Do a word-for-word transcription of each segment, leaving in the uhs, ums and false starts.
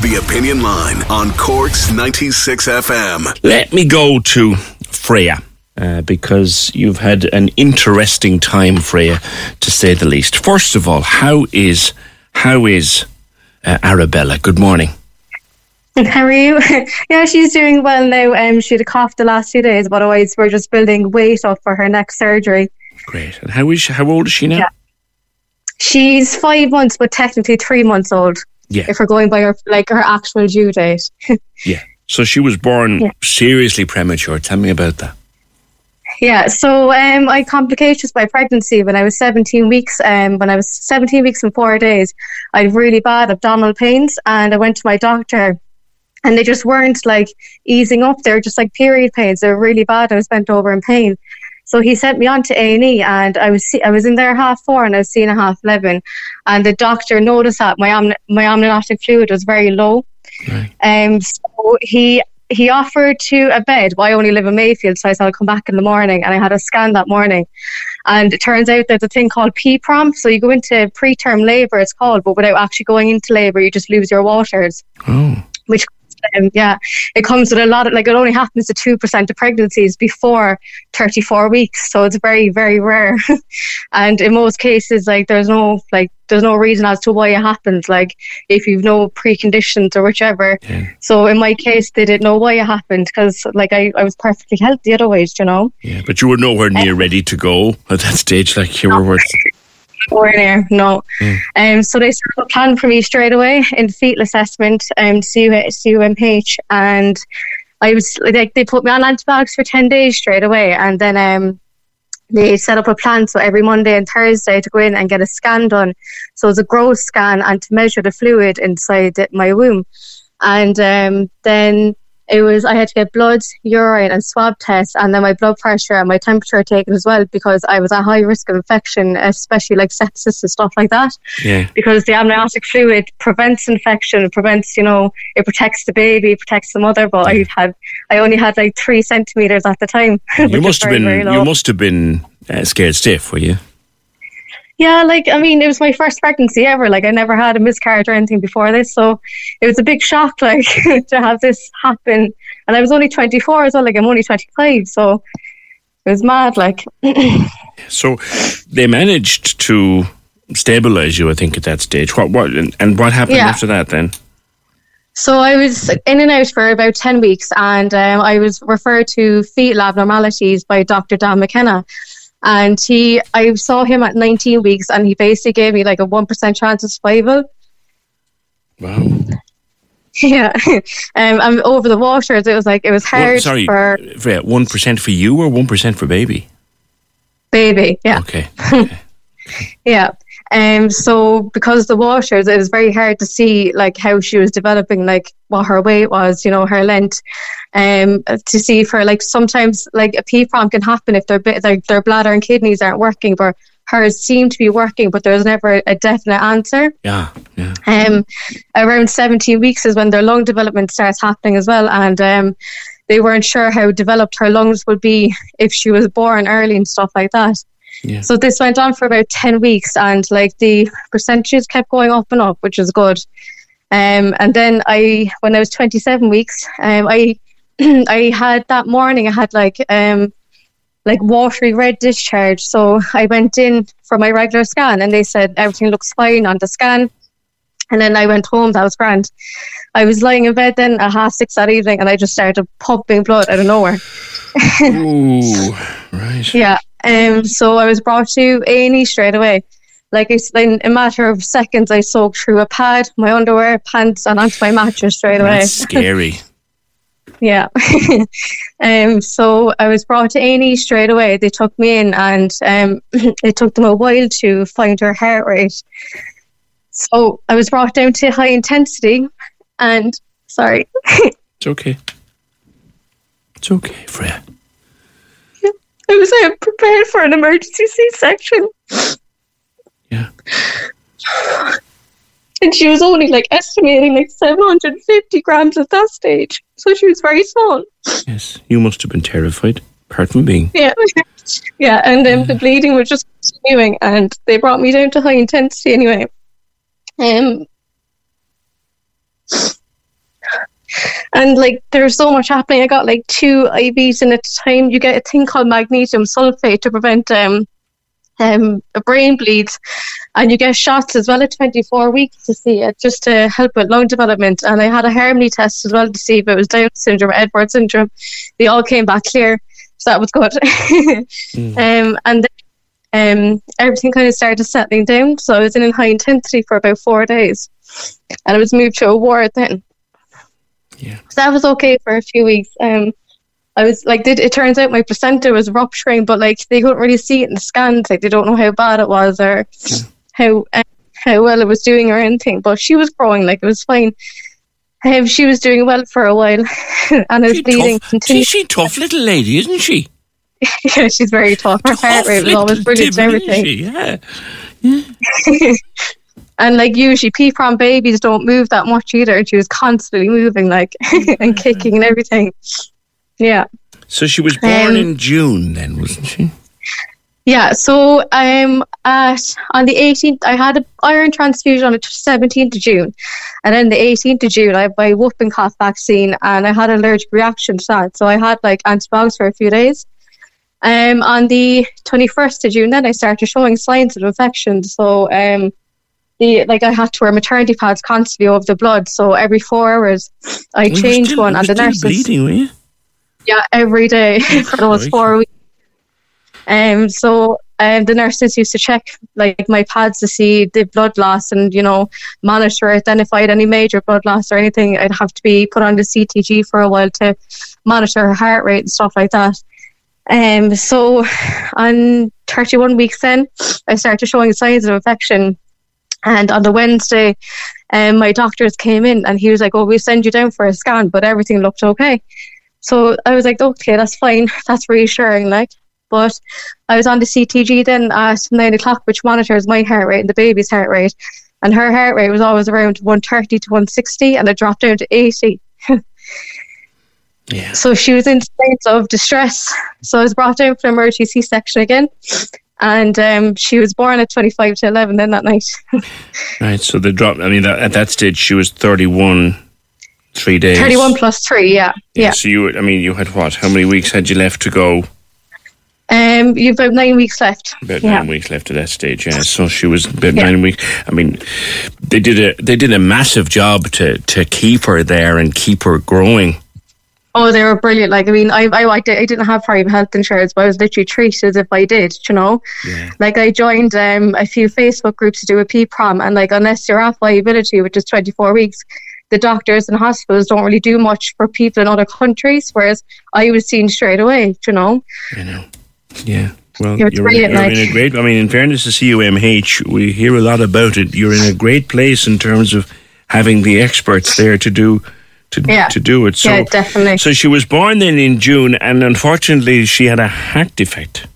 The Opinion Line on Cork's ninety-six F M. Let me go to Freya, uh, because you've had an interesting time, Freya, to say the least. First of all, how is how is uh, Arabella? Good morning. How are you? Yeah, she's doing well now. Um, she had a cough the last few days, but otherwise we're just building weight up for her next surgery. Great. And how is she, how old is she now? Yeah. She's five months, but technically three months old. Yeah. If we're going by her like her actual due date. Yeah. So she was born yeah. seriously premature. Tell me about that. Yeah. So um, I had complications by pregnancy when I was seventeen weeks. Um, when I was seventeen weeks and four days, I had really bad abdominal pains, and I went to my doctor, and they just weren't like easing up. They were just like period pains. They were really bad. I was bent over in pain. So he sent me on to A and E, and I was I was in there half four and I was seen at half eleven, and the doctor noticed that my om- my amniotic fluid was very low. Right. Um, so he he offered to a bed. Well, I only live in Mayfield, so I said I'll come back in the morning, and I had a scan that morning, and it turns out there's a thing called P-PROM. So you go into preterm labour, it's called, but without actually going into labour, you just lose your waters. Oh. Which. Um, yeah, it comes with a lot of, like, it only happens to two percent of pregnancies before thirty-four weeks, so it's very, very rare. And in most cases, like, there's no, like, there's no reason as to why it happens, like, if you've no preconditions or whichever. Yeah. So in my case, they didn't know why it happened, because, like, I, I was perfectly healthy otherwise, you know. Yeah, but you were nowhere near um, ready to go at that stage, like, you were worth... Nowhere near, no. Mm. Um, so they started a plan for me straight away in fetal assessment, um, C U M H, and I was like, they put me on antibiotics for ten days straight away, and then um, they set up a plan so every Monday and Thursday to go in and get a scan done. So it was a growth scan and to measure the fluid inside my womb, and um, then it was I had to get blood, urine and swab tests, and then my blood pressure and my temperature taken as well, because I was at high risk of infection, especially like sepsis and stuff like that. Yeah. Because the amniotic fluid prevents infection, it prevents, you know, it protects the baby, it protects the mother, but yeah. I had I only had like three centimetres at the time. You must have very, been very you must have been uh, scared stiff, were you? Yeah, like, I mean, it was my first pregnancy ever. Like, I never had a miscarriage or anything before this. So it was a big shock, like, to have this happen. And I was only twenty-four as well. Like, I'm only twenty-five. So it was mad, like. So they managed to stabilise you, I think, at that stage. What, what, and what happened yeah. after that then? So I was in and out for about ten weeks. And um, I was referred to fetal abnormalities by Doctor Dan McKenna. And he, I saw him at nineteen weeks, and he basically gave me like a one percent chance of survival. Wow. Yeah. um, and over the waters, it was like, it was hard well, sorry, for... Sorry, one percent for you or one percent for baby? Baby, yeah. Okay. okay. Yeah. Um, so because the waters, it was very hard to see like how she was developing, like what her weight was, you know, her length, um, to see for like sometimes like a P-PROM can happen if their, their their bladder and kidneys aren't working, but hers seemed to be working, but there's never a definite answer. Yeah, yeah. Um, around seventeen weeks is when their lung development starts happening as well, and um, they weren't sure how developed her lungs would be if she was born early and stuff like that. Yeah. So this went on for about ten weeks, and like the percentages kept going up and up, which is good. Um, and then I, when I was twenty-seven weeks, um, I, I had that morning, I had like um, like watery red discharge. So I went in for my regular scan and they said everything looks fine on the scan. And then I went home. That was grand. I was lying in bed then at half six that evening and I just started pumping blood out of nowhere. Ooh, right. Yeah. Um, so I was brought to A and E straight away. Like, it's in a matter of seconds, I soaked through a pad, my underwear, pants, and onto my mattress straight away. That's scary. Yeah. um. So I was brought to A and E straight away. They took me in, and um, it took them a while to find her heart rate. So I was brought down to high intensity, and sorry. It's okay. It's okay, Freya. Yeah. I was uh, prepared for an emergency C-section. Yeah. And she was only like estimating like seven hundred fifty grams at that stage. So she was very small. Yes. You must have been terrified, apart from being. Yeah. Yeah. And then um, yeah. the bleeding was just continuing and they brought me down to high intensity anyway. Um, and like there's so much happening. I got like two I Vs in at a time. You get a thing called magnesium sulfate to prevent um Um, a brain bleeds, and you get shots as well at twenty-four weeks to see it, just to help with lung development. And I had a Harmony test as well to see if it was Down syndrome, Edwards syndrome. They all came back clear, so that was good. mm. um, and then um, everything kind of started settling down, so I was in high intensity for about four days, and I was moved to a ward then. Yeah, so that was okay for a few weeks. Um, I was like, did, it turns out my placenta was rupturing, but like they couldn't really see it in the scans. Like they don't know how bad it was or yeah. how uh, how well it was doing or anything. But she was growing, like it was fine. Um, she was doing well for a while, and it was she bleeding. She's she tough little lady, isn't she? Yeah, she's very tough. Her tough heart rate was always brilliant and everything. She? Yeah. yeah. And like usually P-PROM babies don't move that much either, and she was constantly moving, like and kicking and everything. Yeah. So she was born um, in June then, wasn't she? Yeah. So um, at, on the eighteenth, I had an iron transfusion on the seventeenth of June. And then the eighteenth of June, I had my whooping cough vaccine and I had an allergic reaction to that. So I had like antibiotics for a few days. Um, on the twenty-first of June, then I started showing signs of infection. So um, the like I had to wear maternity pads constantly over the blood. So every four hours, I we changed still, one. And the nurses bleeding, were you? Yeah, every day for those four weeks. Um, so um, the nurses used to check like my pads to see the blood loss and, you know, monitor it. Then if I had any major blood loss or anything, I'd have to be put on the C T G for a while to monitor her heart rate and stuff like that. Um, so on thirty-one weeks then, I started showing signs of infection. And on the Wednesday, um, my doctors came in and he was like, oh, we'll send you down for a scan, but everything looked okay. So I was like, okay, that's fine. That's reassuring, like. But I was on the C T G then at nine o'clock, which monitors my heart rate and the baby's heart rate. And her heart rate was always around one thirty to one sixty, and it dropped down to eighty. Yeah. So she was in states of distress. So I was brought down for an emergency C-section again. And um, she was born at twenty-five to eleven then that night. Right, so they dropped, I mean, that, at that stage she was thirty-one... three days. thirty-one plus three, yeah. Yeah. yeah. So you, were, I mean, you had what? How many weeks had you left to go? Um, you've about nine weeks left. About yeah. nine weeks left at that stage. Yeah. So she was about yeah. nine weeks. I mean, they did a they did a massive job to to keep her there and keep her growing. Oh, they were brilliant. Like, I mean, I I, I didn't have private health insurance, but I was literally treated as if I did, you know? Yeah. Like, I joined um a few Facebook groups to do a P-PROM, and like, unless you're off liability, which is twenty-four weeks, the doctors and hospitals don't really do much for people in other countries, whereas I was seen straight away, you know? I know. Yeah. Well, you're, you're, in, you're in a great... I mean, in fairness to C U M H, we hear a lot about it. You're in a great place in terms of having the experts there to do to, yeah. to do it. So, yeah, definitely. So she was born then in June, and unfortunately she had a heart defect.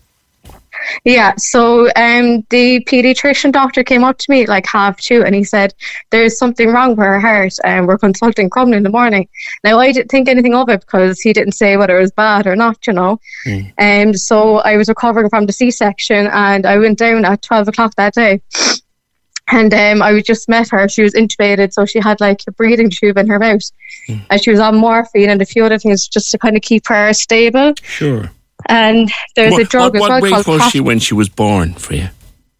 Yeah, so um, the paediatrician doctor came up to me at like half two and he said, there's something wrong with her heart and we're consulting Crumlin in the morning. Now, I didn't think anything of it because he didn't say whether it was bad or not, you know. Mm. Um, so I was recovering from the C-section and I went down at twelve o'clock that day. And um, I just met her. She was intubated, so she had like a breathing tube in her mouth. Mm. And she was on morphine and a few other things just to kind of keep her stable. Sure. And there's what, a drug as well called... What weight was Prostin. She when she was born, Freya?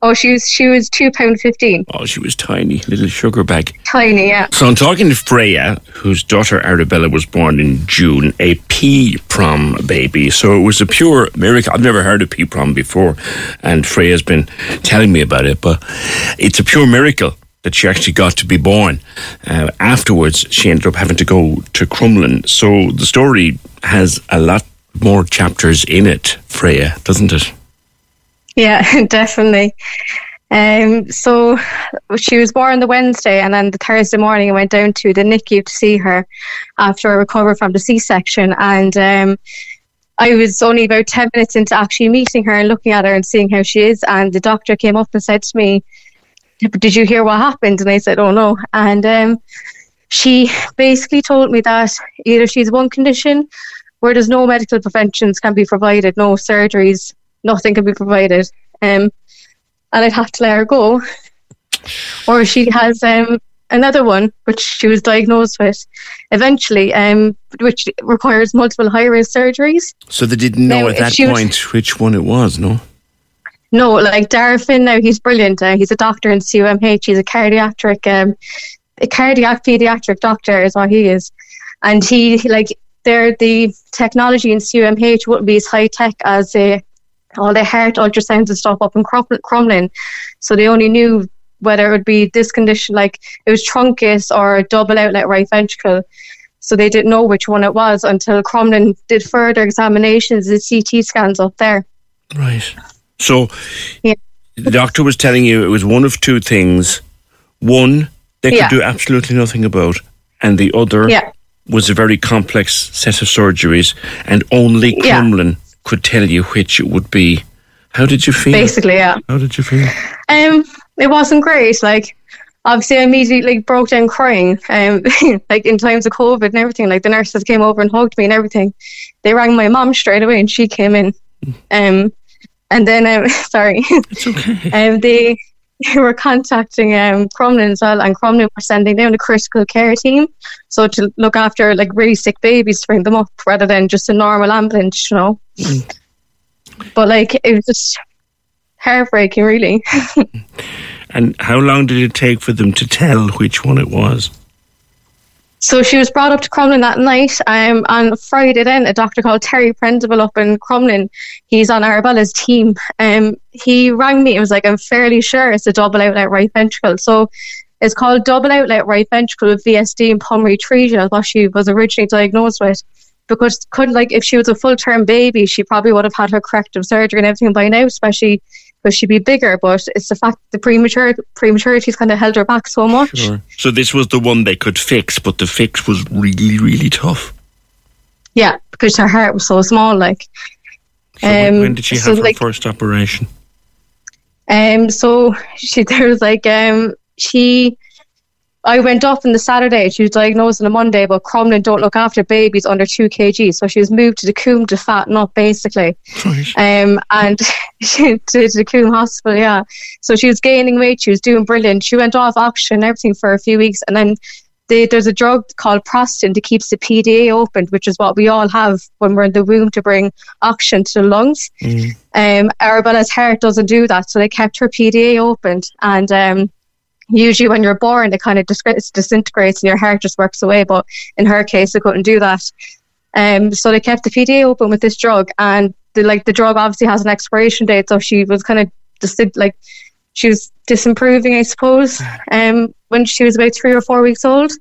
Oh, she was she was two pounds fifteen. Oh, she was tiny, little sugar bag. Tiny, yeah. So I'm talking to Freya, whose daughter Arabella was born in June, a P-PROM baby. So it was a pure miracle. I've never heard of P-PROM before, and Freya's been telling me about it, but it's a pure miracle that she actually got to be born. Uh, afterwards, she ended up having to go to Crumlin. So the story has a lot more chapters in it, Freya, doesn't it? Yeah, definitely. Um, so she was born the Wednesday, and then the Thursday morning I went down to the N I C U to see her after I recovered from the C-section. And um, I was only about ten minutes into actually meeting her and looking at her and seeing how she is. And the doctor came up and said to me, "Did you hear what happened?" And I said, "Oh, no." And um, she basically told me that either she's one condition where there's no medical preventions can be provided, no surgeries, nothing can be provided, um, and I'd have to let her go. Or she has um, another one, which she was diagnosed with eventually, um, which requires multiple high-risk surgeries. So they didn't know now, at that point was, which one it was, no? No, like Dara Finn now, he's brilliant. Uh, he's a doctor in C U M H. He's a cardiac, um, a cardiac pediatric doctor is what he is. And he, like, there the technology in C U M H wouldn't be as high-tech as a all the heart ultrasounds and stuff up in Crumlin. So they only knew whether it would be this condition, like it was truncus or a double outlet right ventricle. So they didn't know which one it was until Crumlin did further examinations and C T scans up there. Right. So yeah. The doctor was telling you it was one of two things. One, they could yeah. do absolutely nothing about. And the other yeah. was a very complex set of surgeries, and only Crumlin yeah. could tell you which it would be. How did you feel? Basically, yeah. How did you feel? Um, it wasn't great. Like, obviously, I immediately like, broke down crying. Um, like in times of COVID and everything. Like the nurses came over and hugged me and everything. They rang my mum straight away, and she came in. Um, and then um, sorry. It's okay. Um, they they were contacting um Crumlin as well, and Crumlin were sending down a critical care team, so to look after like really sick babies, to bring them up rather than just a normal ambulance, you know. Mm. But like it was just heartbreaking, really. And how long did it take for them to tell which one it was? So she was brought up to Crumlin that night. Um, on Friday then, a doctor called Terry Prendival up in Crumlin, he's on Arabella's team. Um, he rang me and was like, "I'm fairly sure it's a double outlet right ventricle." So it's called double outlet right ventricle with V S D and pulmonary atresia, what she was originally diagnosed with. Because could like if she was a full-term baby, she probably would have had her corrective surgery and everything by now, especially because she'd be bigger. But it's the fact that the premature, prematurity kind of held her back so much. Sure. So this was the one they could fix, but the fix was really, really tough. Yeah, because her heart was so small. Like, so um, when did she so have like, her first operation? Um, so she there was like um she. I went up on the Saturday. She was diagnosed on a Monday, but Crumlin don't look after babies under two kilograms. So she was moved to the Coombe to fatten up, basically. Right. Um, and she, to the Coombe hospital, yeah. So she was gaining weight. She was doing brilliant. She went off oxygen and everything for a few weeks. And then they, there's a drug called Prostin that keeps the P D A open, which is what we all have when we're in the womb to bring oxygen to the lungs. Mm. Um, Arabella's heart doesn't do that. So they kept her P D A open. And... Um, usually when you're born, it kind of disintegrates and your heart just works away. But in her case, they couldn't do that. Um, so they kept the P D A open with this drug, and the, like the drug obviously has an expiration date. So she was kind of just like she was disimproving, I suppose. Um, when she was about three or four weeks old,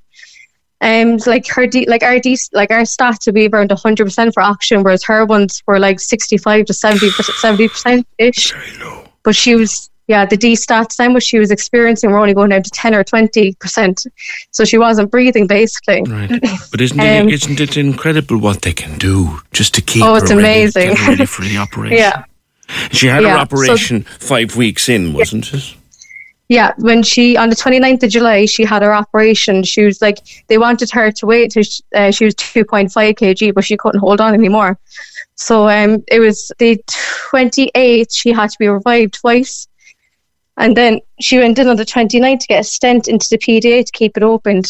um, so like her de- like our de- like our stats would be around a hundred percent for oxygen, whereas her ones were like sixty-five to seventy percent, seventy percent ish. Very low. But she was. Yeah, the D stats then, which she was experiencing, were only going down to ten or twenty percent, so she wasn't breathing basically. Right, but isn't it um, isn't it incredible what they can do just to keep? Oh, it's her amazing. Ready, ready for the operation. Yeah, she had yeah. her operation so, five weeks in, wasn't yeah. it? Yeah, when she on the twenty-ninth of July she had her operation. She was like they wanted her to wait till she, uh, she was two point five kg, but she couldn't hold on anymore. So um, it was the twenty-eighth she had to be revived twice. And then she went in on the twenty-ninth to get a stent into the P D A to keep it opened.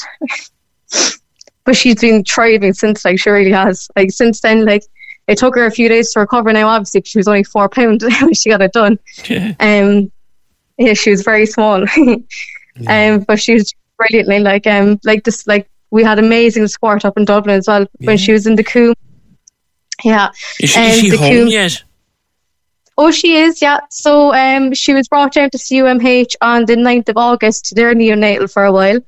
But she's been thriving since, like, she really has. Like, since then, like, it took her a few days to recover now, obviously, because she was only four pounds when she got it done. Yeah. Um, yeah, she was very small. yeah. Um, but she was brilliantly, like, um, like this, like, we had amazing support up in Dublin as well yeah. when she was in the Coombe. Yeah. Is she, um, is she the home Coombe, yet? Oh, she is, yeah. So um, she was brought down to C U M H on the ninth of August to their neonatal for a while.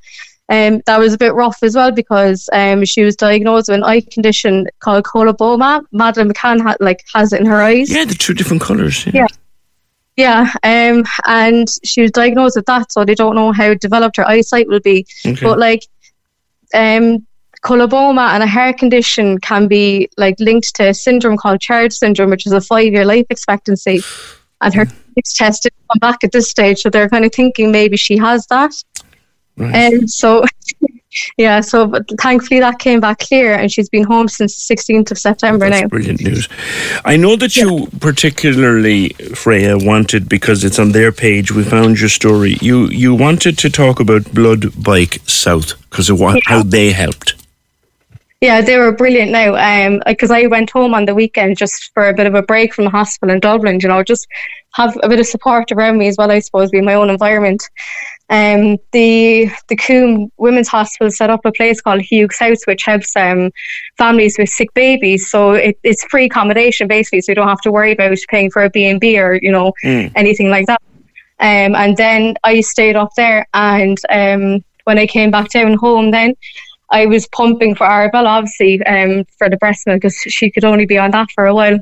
Um, that was a bit rough as well because um, she was diagnosed with an eye condition called coloboma. Madeleine McCann ha- like has it in her eyes. Yeah, the two different colours. Yeah. Yeah, yeah um, and she was diagnosed with that, so they don't know how developed her eyesight will be. Okay. But like, um, coloboma and a hair condition can be like linked to a syndrome called Charred Syndrome, which is a five-year life expectancy. And her next test didn't come back at this stage, so they're kind of thinking maybe she has that. Right. And so, yeah, so but thankfully that came back clear, and she's been home since the sixteenth of September. That's now. That's brilliant news. I know that yeah. you particularly, Freya, wanted, because it's on their page, we found your story, you you wanted to talk about Blood Bike South, because of what, yeah. how they helped. Yeah, they were brilliant now, um, because I went home on the weekend just for a bit of a break from the hospital in Dublin, you know, just have a bit of support around me as well, I suppose, be in my own environment. Um, the the Coombe Women's Hospital set up a place called Hughes House, which helps um, families with sick babies. So it, it's free accommodation basically, so you don't have to worry about paying for a B and B or you know mm. anything like that. Um, and then I stayed up there, and um, when I came back down home, then I was pumping for Arabella, obviously, um, for the breast milk because she could only be on that for a while.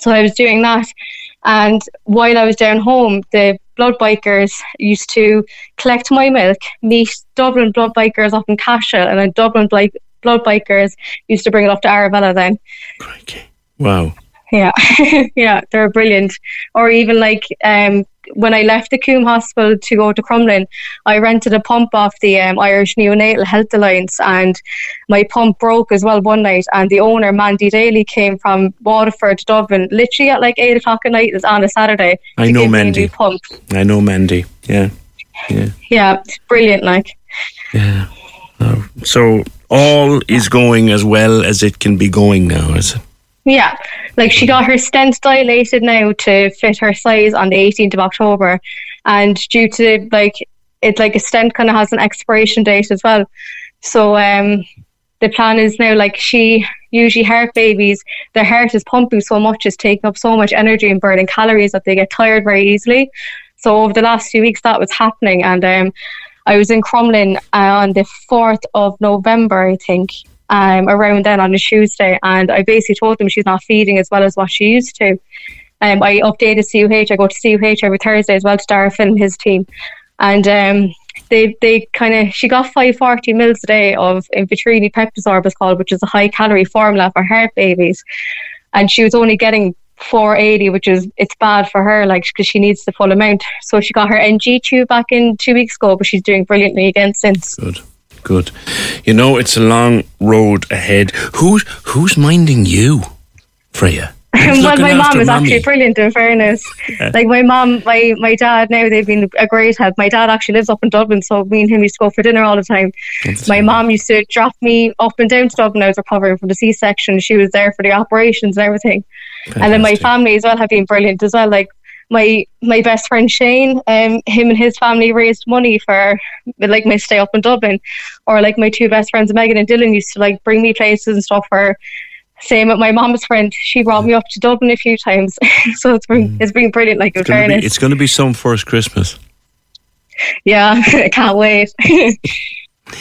So I was doing that, and while I was down home, the Blood Bikers used to collect my milk, meet Dublin Blood Bikers up in Cashel, and then Dublin Bike Blood Bikers used to bring it up to Arabella then. Crikey. Wow. Yeah. yeah, they're brilliant. Or even like um, when I left the Coombe Hospital to go to Crumlin, I rented a pump off the um, Irish Neonatal Health Alliance, and my pump broke as well one night, and the owner, Mandy Daly, came from Waterford to Dublin literally at like eight o'clock at night on a Saturday. I know Mandy. Pump. I know Mandy. Yeah. Yeah. Yeah. It's brilliant, like. Yeah. Oh. So all is going as well as it can be going now, is it? Yeah, like she got her stent dilated now to fit her size on the eighteenth of October, and due to like it's like a stent kind of has an expiration date as well. So um, the plan is now like she usually heart babies, their heart is pumping so much, is taking up so much energy and burning calories that they get tired very easily. So over the last few weeks that was happening, and um, I was in Crumlin on the fourth of November, I think. Um, around then on a Tuesday, and I basically told them she's not feeding as well as what she used to. Um, I updated C U H. I go to C U H every Thursday as well to Dara Finn and his team, and um, they they kind of she got five hundred forty mils a day of Infatrini Peptisorb, it's called, which is a high calorie formula for heart babies, and she was only getting four eighty, which is it's bad for her, like, because she needs the full amount. So she got her N G tube back in two weeks ago, but she's doing brilliantly again since. Good. Good. You know, it's a long road ahead. Who's who's minding you, Freya? Well, my mum is mommy. Actually brilliant, in fairness. Yeah. Like my mum, my, my dad now, they've been a great help. My dad actually lives up in Dublin, so me and him used to go for dinner all the time. That's my mum used to drop me up and down to Dublin. I was recovering from the C-section. She was there for the operations and everything. Fantastic. And then my family as well have been brilliant as well. Like My my best friend Shane, um, him and his family raised money for like my stay up in Dublin, or like my two best friends Megan and Dylan used to like bring me places and stuff. For same with my mom's friend, she brought me up to Dublin a few times, so it's been it's been brilliant. Like in fairness, be, it's going to be some first Christmas. Yeah, I can't wait.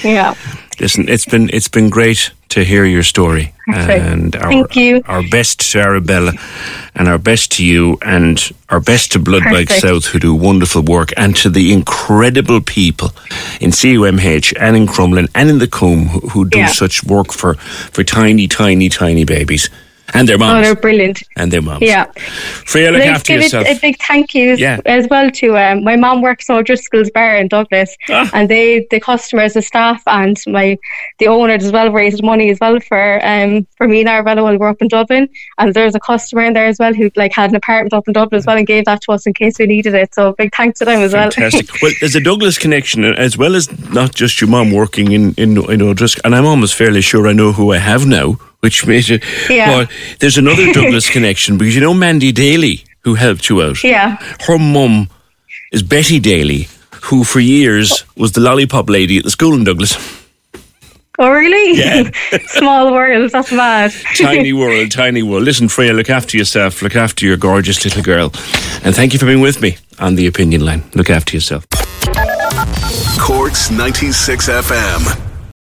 yeah, listen, it's been it's been great to hear your story. Perfect. And our, thank you. Our best to Arabella, and our best to you, and our best to Blood Perfect. Bike South, who do wonderful work, and to the incredible people in C U M H and in Crumlin and in the Coombe who, who do yeah. such work for, for tiny, tiny, tiny babies and their moms. Oh, they're brilliant. And their moms. Yeah. Freya, look Let's after give yourself. It a big thank you yeah. as well to um, my mom works in O'Driscoll's Bar in Douglas, ah. and they, the customers, the staff, and my the owner as well raised money as well for um for me and Arabella when we were up in Dublin. And there's a customer in there as well who like had an apartment up in Dublin as well and gave that to us in case we needed it. So big thanks to them as Fantastic. well. Well, there's a Douglas connection as well as not just your mom working in in, in O'Driscoll, and I'm almost fairly sure I know who I have now. which made it. Yeah. Well, there's another Douglas connection, because you know Mandy Daly, who helped you out? Yeah. Her mum is Betty Daly, who for years was the lollipop lady at the school in Douglas. Oh, really? Yeah. Small world, that's mad. Tiny world, tiny world. Listen, Freya, look after yourself, look after your gorgeous little girl. And thank you for being with me on The Opinion Line. Look after yourself. Cork's ninety-six F M.